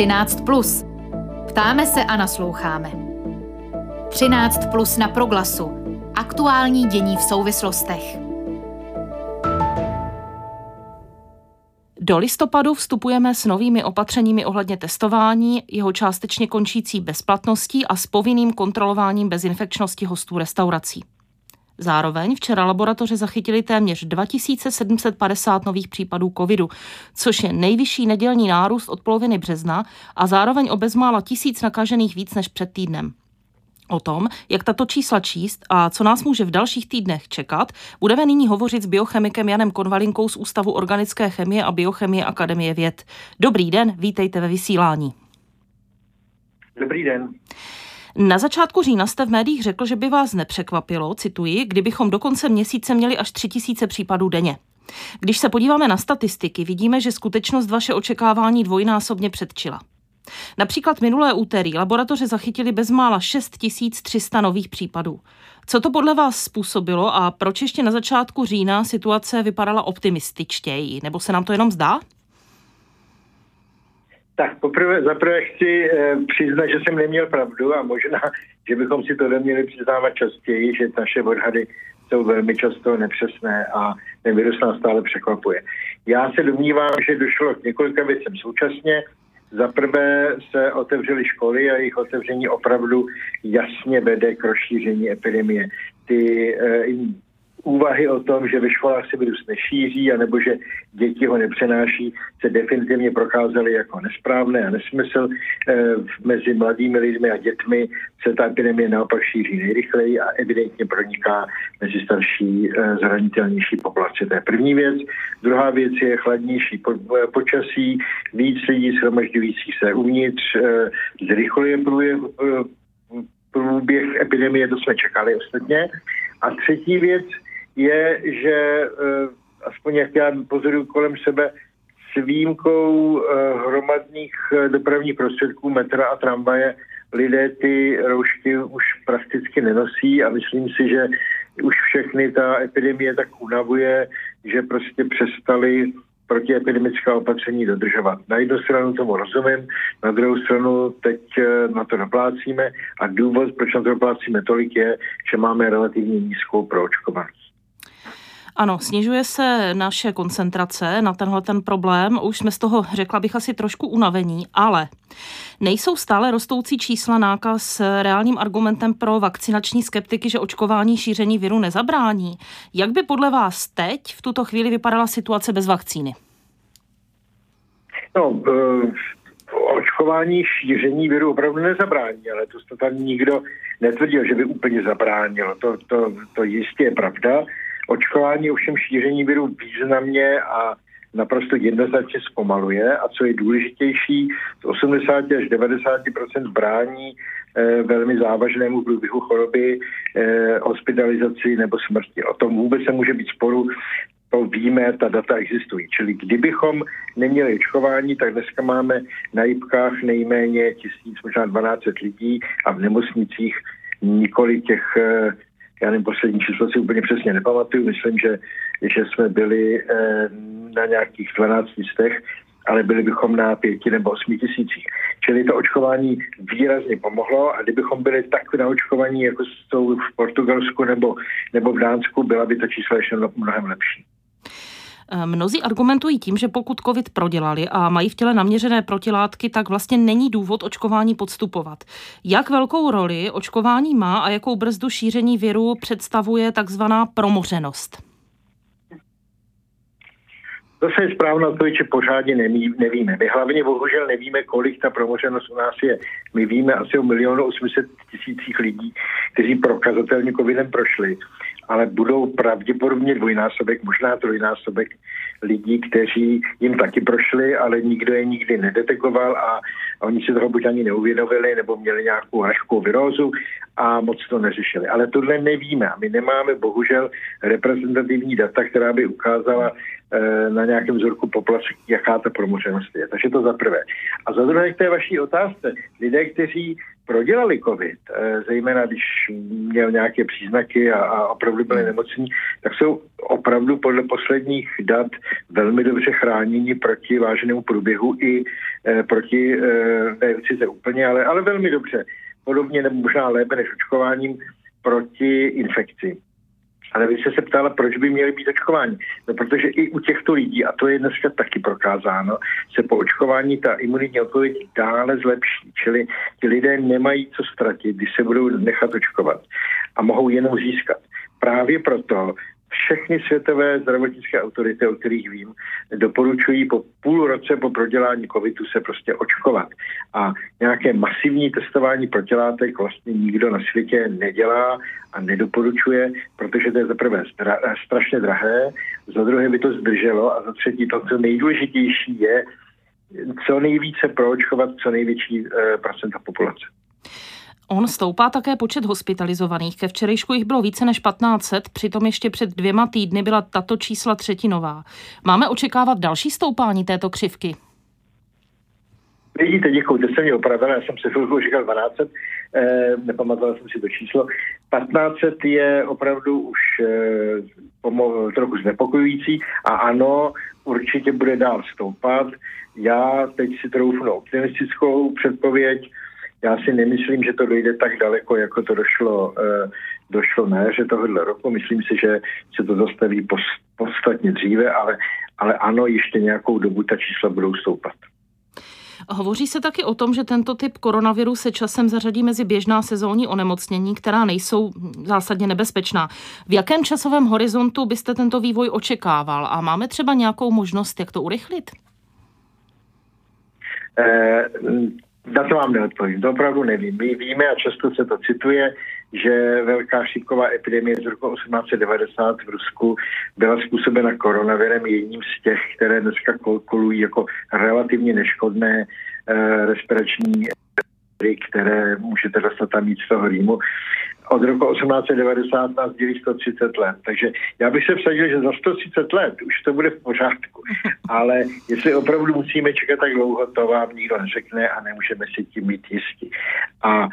13+. Ptáme se a nasloucháme. 13+ na Proglasu. Aktuální dění v souvislostech. Do listopadu vstupujeme s novými opatřeními ohledně testování, jeho částečně končící bezplatností a s povinným kontrolováním bezinfekčnosti hostů restaurací. Zároveň včera laboratoře zachytili téměř 2750 nových případů covidu, což je nejvyšší nedělní nárůst od poloviny března a zároveň o bezmála 1000 nakažených víc než před týdnem. O tom, jak tato čísla číst a co nás může v dalších týdnech čekat, budeme nyní hovořit s biochemikem Janem Konvalinkou z Ústavu organické chemie a biochemie Akademie věd. Dobrý den, vítejte ve vysílání. Dobrý den. Na začátku října jste v médiích řekl, že by vás nepřekvapilo, cituji, kdybychom do konce měsíce měli až 3000 případů denně. Když se podíváme na statistiky, vidíme, že skutečnost vaše očekávání dvojnásobně předčila. Například minulé úterý laboratoře zachytili bezmála 6300 nových případů. Co to podle vás způsobilo a proč ještě na začátku října situace vypadala optimističtěji? Nebo se nám to jenom zdá? Tak zaprvé chci přiznat, že jsem neměl pravdu a možná, že bychom si to neměli přiznávat častěji, že naše odhady jsou velmi často nepřesné a ten virus nás stále překvapuje. Já se domnívám, že došlo k několika věcem současně. Zaprvé se otevřely školy a jejich otevření opravdu jasně vede k rozšíření epidemie. Ty úvahy o tom, že ve školách se virus nešíří anebo že děti ho nepřenáší, se definitivně prokázaly jako nesprávné a nesmysl. Mezi mladými lidmi a dětmi se ta epidemie naopak šíří nejrychleji a evidentně proniká mezi starší, zranitelnější populace. To je první věc. Druhá věc je chladnější počasí, víc lidí shromažďujících se uvnitř, zrychluje průběh epidemie, to jsme čekali ostatně. A třetí věc je, že aspoň jak já pozoruju kolem sebe, s výjimkou hromadných dopravních prostředků, metra a tramvaje, lidé ty roušky už prakticky nenosí a myslím si, že už všechny ta epidemie tak unavuje, že prostě přestali protiepidemická opatření dodržovat. Na jednu stranu tomu rozumím, na druhou stranu teď na to doplácíme a důvod, proč na to doplácíme tolik, je, že máme relativně nízkou proočkovanost. Ano, snižuje se naše koncentrace na tenhle ten problém. Už jsme z toho, řekla bych, asi trošku unavení, ale nejsou stále rostoucí čísla nákaz reálným argumentem pro vakcinační skeptiky, že očkování šíření viru nezabrání. Jak by podle vás teď v tuto chvíli vypadala situace bez vakcíny? No, očkování šíření viru opravdu nezabrání, ale to tam nikdo netvrdil, že by úplně zabránilo. To jistě je pravda. Očkování ovšem šíření viru významně a naprosto jednoznačně zpomaluje a co je důležitější, z 80 až 90% brání velmi závažnému průběhu choroby, hospitalizaci nebo smrti. O tom vůbec nemůže být sporu, to víme, ta data existují. Čili kdybychom neměli očkování, tak dneska máme na jipkách nejméně 1000, možná 1200 lidí a v nemocnicích nikoli těch... Já nevím, poslední číslo si úplně přesně nepamatuju, myslím, že jsme byli na nějakých 1200, ale byli bychom na 5 nebo 8 tisících. Čili to očkování výrazně pomohlo a kdybychom byli tak naočkovaní, jako jsou v Portugalsku nebo v Dánsku, byla by ta čísla ještě mnohem lepší. Mnozí argumentují tím, že pokud covid prodělali a mají v těle naměřené protilátky, tak vlastně není důvod očkování podstupovat. Jak velkou roli očkování má a jakou brzdu šíření viru představuje takzvaná promořenost? Zase je správná odpověď, že pořádně nevíme. My hlavně bohužel nevíme, kolik ta promořenost u nás je. My víme asi o 1 800 000 lidí, kteří prokazatelně covidem prošli, ale budou pravděpodobně dvojnásobek, možná trojnásobek lidí, kteří jim taky prošli, ale nikdo je nikdy nedetekoval a oni si toho buď ani neuvědomili, nebo měli nějakou lehkou virózu a moc to neřešili. Ale tohle nevíme a my nemáme bohužel reprezentativní data, která by ukázala na nějakém vzorku populace, jaká ta promořenost je. Takže to za prvé. A za druhé k té vaší otázce. Lidé, kteří prodělali covid, zejména když měl nějaké příznaky a opravdu byli nemocní, tak jsou opravdu podle posledních dat velmi dobře chráněni proti váženému průběhu i proti ne úplně, ale velmi dobře. Podobně nebo možná lépe než očkováním proti infekci. Ale vy jste se ptala, proč by měli být očkováni. No, protože i u těchto lidí, a to je dneska taky prokázáno, se po očkování ta imunitní odpověď dále zlepší. Čili ti lidé nemají co ztratit, když se budou nechat očkovat a mohou jenom získat. Právě proto všechny světové zdravotnické autority, o kterých vím, doporučují po půl roce po prodělání covidu se prostě očkovat. A nějaké masivní testování protilátek vlastně nikdo na světě nedělá a nedoporučuje, protože to je za prvé strašně drahé, za druhé by to zdrželo a za třetí to, co nejdůležitější je, co nejvíce proočkovat co největší procenta populace. On stoupá také počet hospitalizovaných. Ke včerejšku jich bylo více než 1500, přitom ještě před 2 týdny byla tato čísla třetinová. Máme očekávat další stoupání této křivky? Vidíte, děkuji, to jsem mě opravila, já jsem se chvilku říkal 1200, nepamatoval jsem si to číslo. 1500 je opravdu už trochu znepokojující a ano, určitě bude dál stoupat. Já teď si troufnu optimistickou předpověď. Já si nemyslím, že to dojde tak daleko, jako to došlo na jaře tohoto roku. Myslím si, že se to zastaví podstatně dříve, ale ano, ještě nějakou dobu ta čísla budou stoupat. Hovoří se taky o tom, že tento typ koronaviru se časem zařadí mezi běžná sezónní onemocnění, která nejsou zásadně nebezpečná. V jakém časovém horizontu byste tento vývoj očekával a máme třeba nějakou možnost, jak to urychlit? Na to vám neodpovím, to opravdu nevím. My víme a často se to cituje, že velká chřipková epidemie z roku 1890 v Rusku byla způsobena koronavirem, jedním z těch, které dneska kolují jako relativně neškodné respirační viry, které můžete dostat tam mít z toho rýmu. Od roku 1890 nás dělí 130 let, takže já bych se vsadil, že za 130 let už to bude v pořádku, ale jestli opravdu musíme čekat tak dlouho, to vám nikdo neřekne a nemůžeme si tím být jistí. A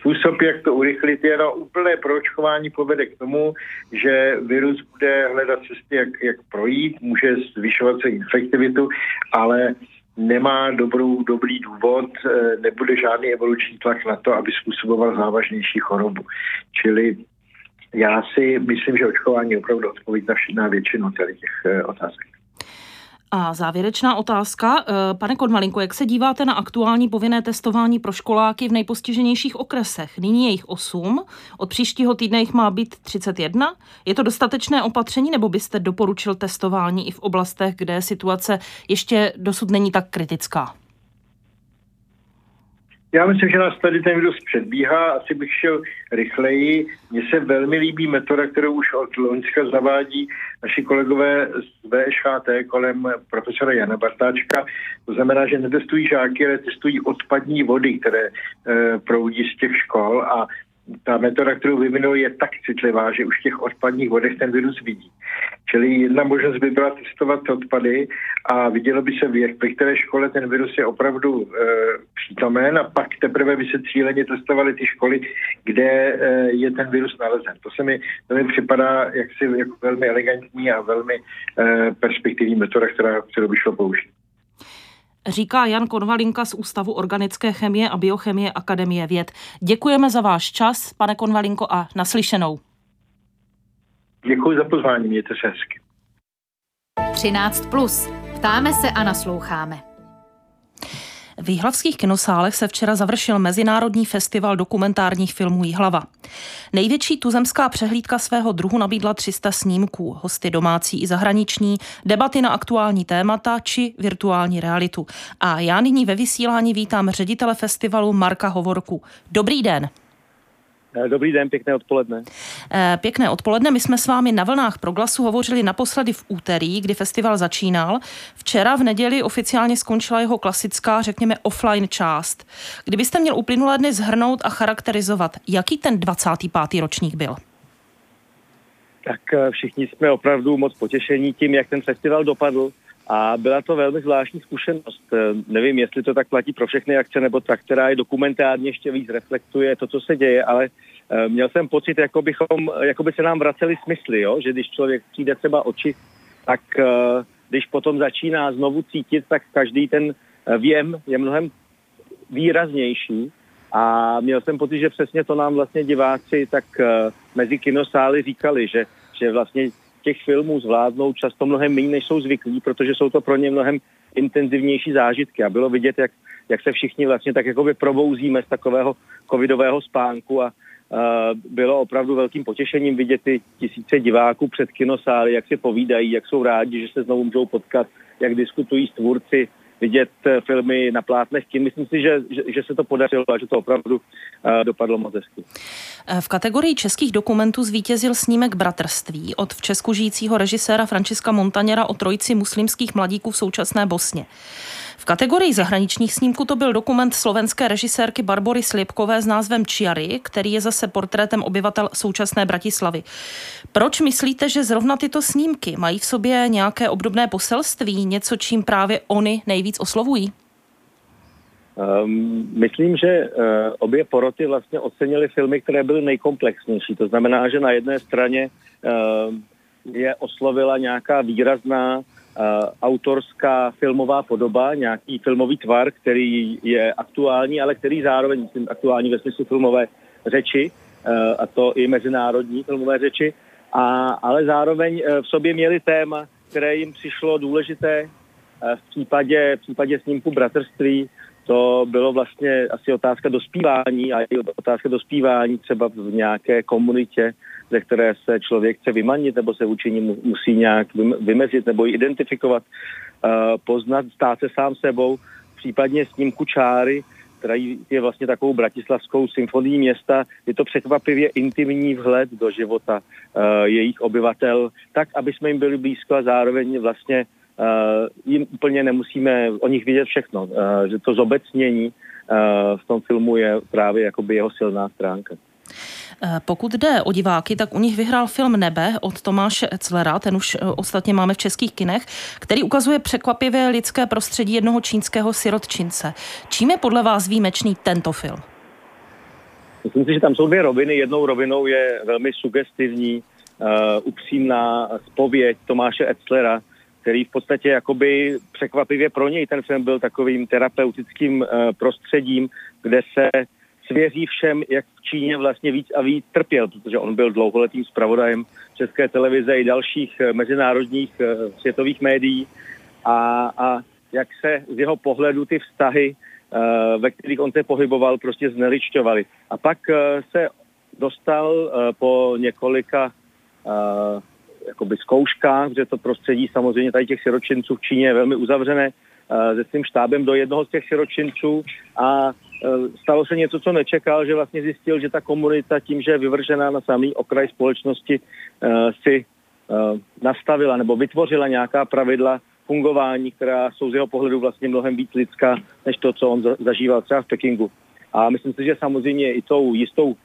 způsob, jak to urychlit, je úplné proočkování povede k tomu, že virus bude hledat cesty, jak projít, může zvyšovat se infektivitu, ale nemá dobrý důvod, nebude žádný evoluční tlak na to, aby způsoboval závažnější chorobu. Čili já si myslím, že očkování je opravdu odpověď na většinu těch otázek. A závěrečná otázka. Pane Konvalinko, jak se díváte na aktuální povinné testování pro školáky v nejpostiženějších okresech? Nyní je jich 8, od příštího týdne jich má být 31. Je to dostatečné opatření, nebo byste doporučil testování i v oblastech, kde situace ještě dosud není tak kritická? Já myslím, že nás tady ten virus předbíhá, asi bych šel rychleji. Mně se velmi líbí metoda, kterou už od loňska zavádí naši kolegové z VŠCHT kolem profesora Jana Bartáčka. To znamená, že netestují žáky, ale testují odpadní vody, které proudí z těch škol a ta metoda, kterou vyvinul, je tak citlivá, že už v těch odpadních vodech ten virus vidí. Čili jedna možnost by byla testovat odpady a vidělo by se, ve které škole ten virus je opravdu přítomen a pak teprve by se cíleně testovaly ty školy, kde je ten virus nalezen. To se mi připadá jako velmi elegantní a velmi perspektivní metoda, kterou by šlo použít. Říká Jan Konvalinka z Ústavu organické chemie a biochemie Akademie věd. Děkujeme za váš čas, pane Konvalinko, a naslyšenou. Děkuji za pozvání, mějte se hezky. 13+. Ptáme se a nasloucháme. V jihlavských kinosálech se včera završil Mezinárodní festival dokumentárních filmů Jihlava. Největší tuzemská přehlídka svého druhu nabídla 300 snímků, hosty domácí i zahraniční, debaty na aktuální témata či virtuální realitu. A já nyní ve vysílání vítám ředitele festivalu Marka Hovorku. Dobrý den. Dobrý den, pěkné odpoledne. Pěkné odpoledne. My jsme s vámi na vlnách Proglasu hovořili naposledy v úterý, kdy festival začínal. Včera v neděli oficiálně skončila jeho klasická, řekněme, offline část. Kdybyste měl uplynulé dny shrnout a charakterizovat, jaký ten 25. ročník byl? Tak všichni jsme opravdu moc potěšení tím, jak ten festival dopadl. A byla to velmi zvláštní zkušenost. Nevím, jestli to tak platí pro všechny akce, nebo ta, která je dokumentárně ještě víc reflektuje to, co se děje, ale měl jsem pocit, jako by se nám vraceli smysly, jo? Že když člověk přijde třeba oči, tak když potom začíná znovu cítit, tak každý ten věm je mnohem výraznější. A měl jsem pocit, že přesně to nám vlastně diváci tak mezi kinosály říkali, že vlastně těch filmů zvládnou často mnohem méně, než jsou zvyklí, protože jsou to pro ně mnohem intenzivnější zážitky. A bylo vidět, jak se všichni vlastně tak jakoby probouzíme z takového covidového spánku a bylo opravdu velkým potěšením vidět ty tisíce diváků před kinosály, jak si povídají, jak jsou rádi, že se znovu můžou potkat, jak diskutují s tvůrci, vidět filmy na plátnech kin. Myslím si, že se to podařilo a že to opravdu dopadlo moc hezky. V kategorii českých dokumentů zvítězil snímek Bratrství od v Česku žijícího režiséra Francisca Montanera o trojici muslimských mladíků v současné Bosně. V kategorii zahraničních snímků to byl dokument slovenské režisérky Barbory Slípkové s názvem Čiary, který je zase portrétem obyvatel současné Bratislavy. Proč myslíte, že zrovna tyto snímky mají v sobě nějaké obdobné poselství, něco, čím právě oni nejvíc oslovují? Myslím, že obě poroty vlastně ocenily filmy, které byly nejkomplexnější. To znamená, že na jedné straně je oslovila nějaká výrazná autorská filmová podoba, nějaký filmový tvar, který je aktuální, ale který zároveň, myslím, aktuální ve smyslu filmové řeči, a to i mezinárodní filmové řeči, ale zároveň v sobě měli téma, které jim přišlo důležité. V případě snímku Bratrství to bylo vlastně asi otázka dospívání a i otázka dospívání třeba v nějaké komunitě, ze které se člověk chce vymanit nebo se vůči ní musí nějak vymezit nebo ji identifikovat, poznat, stát se sám sebou. Případně snímku Čáry, která je vlastně takovou bratislavskou symfonií města, je to překvapivě intimní vhled do života jejich obyvatel, tak, aby jsme jim byli blízko a zároveň vlastně jim úplně nemusíme o nich vidět všechno. Že to zobecnění v tom filmu je právě jakoby jeho silná stránka. Pokud jde o diváky, tak u nich vyhrál film Nebe od Tomáše Etzlera, ten už ostatně máme v českých kinech, který ukazuje překvapivě lidské prostředí jednoho čínského sirotčince. Čím je podle vás výjimečný tento film? Myslím si, že tam jsou dvě roviny. Jednou rovinou je velmi sugestivní, upřímná zpověď Tomáše Etzlera, který v podstatě jakoby překvapivě pro něj ten film byl takovým terapeutickým prostředím, kde se svěří všem, jak v Číně vlastně víc a víc trpěl, protože on byl dlouholetým zpravodajem České televize i dalších mezinárodních světových médií a jak se z jeho pohledu ty vztahy, ve kterých on se pohyboval, prostě zneličťovaly. A pak se dostal po několika jakoby zkouškách, že to prostředí samozřejmě tady těch siročinců v Číně je velmi uzavřené, se svým štábem do jednoho z těch siročinců a stalo se něco, co nečekal, že vlastně zjistil, že ta komunita tím, že je vyvržená na samý okraj společnosti, si nastavila nebo vytvořila nějaká pravidla fungování, která jsou z jeho pohledu vlastně mnohem víc lidská, než to, co on zažíval třeba v Pekingu. A myslím si, že samozřejmě i tou jistou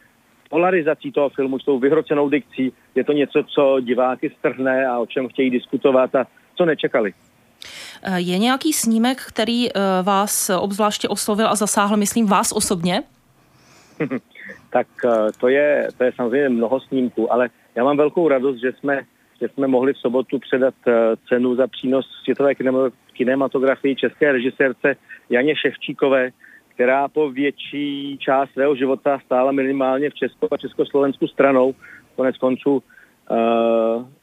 polarizací toho filmu, s tou vyhrocenou dikcí, je to něco, co diváky strhne a o čem chtějí diskutovat a co nečekali. Je nějaký snímek, který vás obzvláště oslovil a zasáhl, myslím, vás osobně? Tak to je samozřejmě mnoho snímků, ale já mám velkou radost, že jsme mohli v sobotu předat cenu za přínos světové kinematografii české režisérce Janě Ševčíkové, která po větší část svého života stála minimálně v Česku a Československu stranou. Konec konců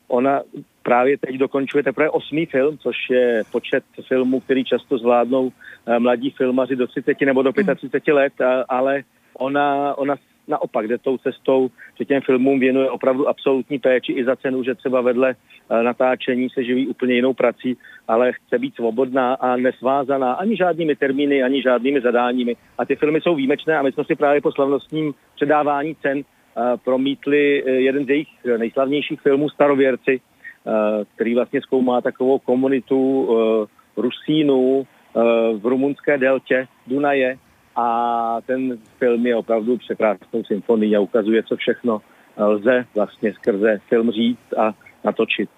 ona právě teď dokončuje teprve 8. film, což je počet filmů, který často zvládnou mladí filmaři do 30 nebo do 35 let, ale ona naopak jde tou cestou, že těm filmům věnuje opravdu absolutní péči i za cenu, že třeba vedle natáčení se živí úplně jinou prací, ale chce být svobodná a nesvázaná ani žádnými termíny, ani žádnými zadáními. A ty filmy jsou výjimečné a my jsme si právě po slavnostním předávání cen promítli jeden z jejich nejslavnějších filmů Starověrci, který vlastně zkoumá takovou komunitu Rusínů v rumunské deltě Dunaje a ten film je opravdu překrásnou symfonií a ukazuje, co všechno lze vlastně skrze film říct a natočit.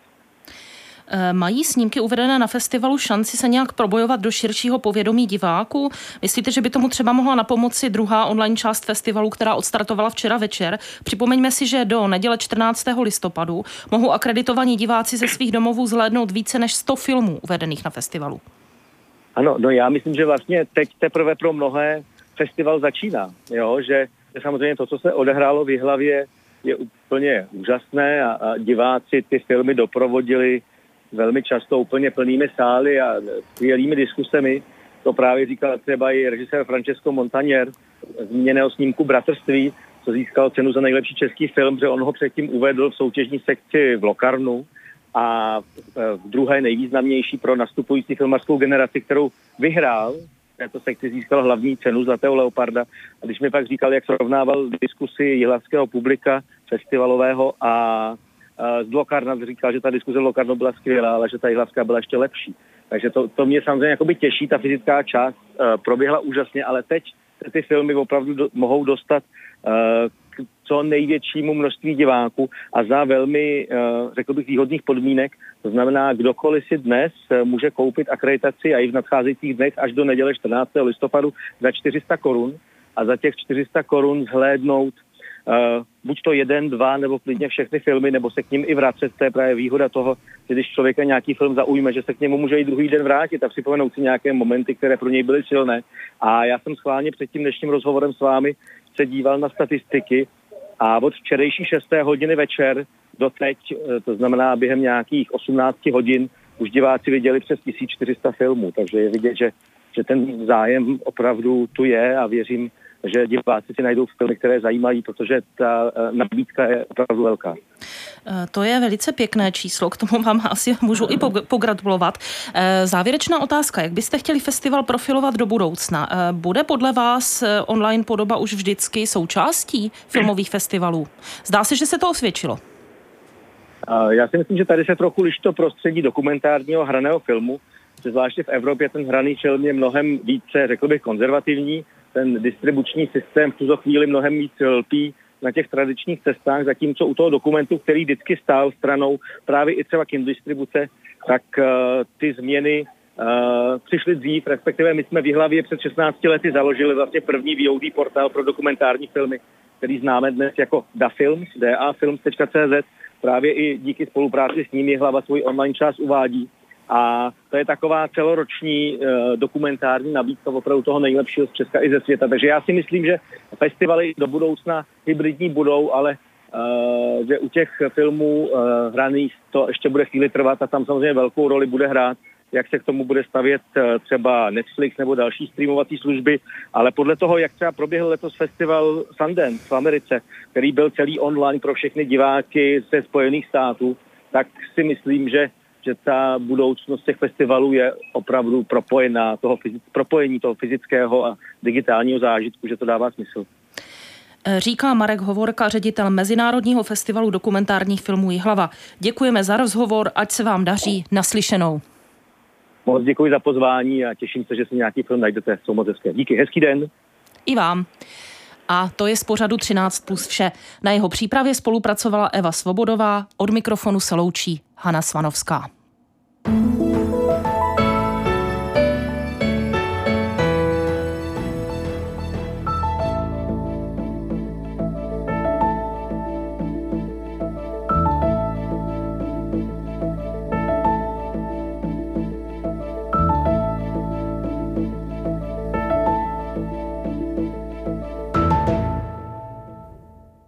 Mají snímky uvedené na festivalu šanci se nějak probojovat do širšího povědomí diváků? Myslíte, že by tomu třeba mohla napomoci druhá online část festivalu, která odstartovala včera večer? Připomeňme si, že do neděle 14. listopadu mohou akreditovaní diváci ze svých domovů zhlédnout více než 100 filmů uvedených na festivalu. Ano, no já myslím, že vlastně teď teprve pro mnohé festival začíná, jo? Že samozřejmě to, co se odehrálo v Jihlavě, je úplně úžasné a diváci ty filmy doprovodili velmi často úplně plnými sály a skvělými diskusemi. To právě říkal třeba i režisér Francisco Montaner zmíněného snímku Bratrství, co získal cenu za nejlepší český film, že on ho předtím uvedl v soutěžní sekci v Lokarnu a v druhé nejvýznamnější pro nastupující filmařskou generaci, kterou vyhrál. Této sekci získal hlavní cenu Zlatého leoparda. A když mi pak říkal, jak srovnával diskusi jihlavského publika festivalového a z Lokarna, říkal, že ta diskuse v Lokarnu byla skvělá, ale že ta jihlavská byla ještě lepší. Takže to mě samozřejmě jakoby těší, ta fyzická část proběhla úžasně, ale teď ty filmy opravdu mohou dostat k co největšímu množství diváků a za velmi, řekl bych, výhodných podmínek. To znamená, kdokoliv si dnes může koupit akreditaci a i v nadcházejících dnech až do neděle 14. listopadu za 400 korun a za těch 400 korun zhlédnout buď to jeden, dva nebo klidně všechny filmy, nebo se k ním i vracet. To je právě výhoda toho, že když člověka nějaký film zaujme, že se k němu může i druhý den vrátit a připomenout si nějaké momenty, které pro něj byly silné. A já jsem schválně před tím dnešním rozhovorem s vámi se díval na statistiky a od včerejší 6. hodiny večer do teď, to znamená během nějakých 18 hodin, už diváci viděli přes 1400 filmů, takže je vidět, že ten zájem opravdu tu je a věřím, že diváci si najdou filmy, které zajímají, protože ta nabídka je opravdu velká. To je velice pěkné číslo, k tomu vám asi můžu i pogratulovat. Závěrečná otázka, jak byste chtěli festival profilovat do budoucna? Bude podle vás online podoba už vždycky součástí filmových festivalů? Zdá se, že se to osvědčilo. Já si myslím, že tady se trochu liší to prostředí dokumentárního hraného filmu, že zvláště v Evropě ten hraný film je mnohem více, řekl bych, konzervativní. Ten distribuční systém v tuto chvíli mnohem víc lpí na těch tradičních cestách, zatímco u toho dokumentu, který vždycky stál stranou právě i třeba kinodistribuce, tak ty změny přišly dřív, respektive my jsme v Jihlavě před 16 lety založili vlastně první VOD portál pro dokumentární filmy, který známe dnes jako Dafilms, dafilms.cz, právě i díky spolupráci s nimi Jihlava svůj online část uvádí. A to je taková celoroční dokumentární nabídka opravdu toho nejlepšího z Česka i ze světa. Takže já si myslím, že festivaly do budoucna hybridní budou, ale že u těch filmů hraných to ještě bude chvíli trvat a tam samozřejmě velkou roli bude hrát, jak se k tomu bude stavět třeba Netflix nebo další streamovací služby, ale podle toho, jak třeba proběhl letos festival Sundance v Americe, který byl celý online pro všechny diváky ze Spojených států, tak si myslím, že ta budoucnost těch festivalů je opravdu propojená, propojení toho fyzického a digitálního zážitku, že to dává smysl. Říká Marek Hovorka, ředitel Mezinárodního festivalu dokumentárních filmů Jihlava. Děkujeme za rozhovor, ať se vám daří. Naslyšenou. Moc děkuji za pozvání a těším se, že si nějaký film najdete. Jsou moc hezké. Díky, hezký den. I vám. A to je z pořadu 13+ vše. Na jeho přípravě spolupracovala Eva Svobodová, od mikrofonu se loučí Hana Svanovská.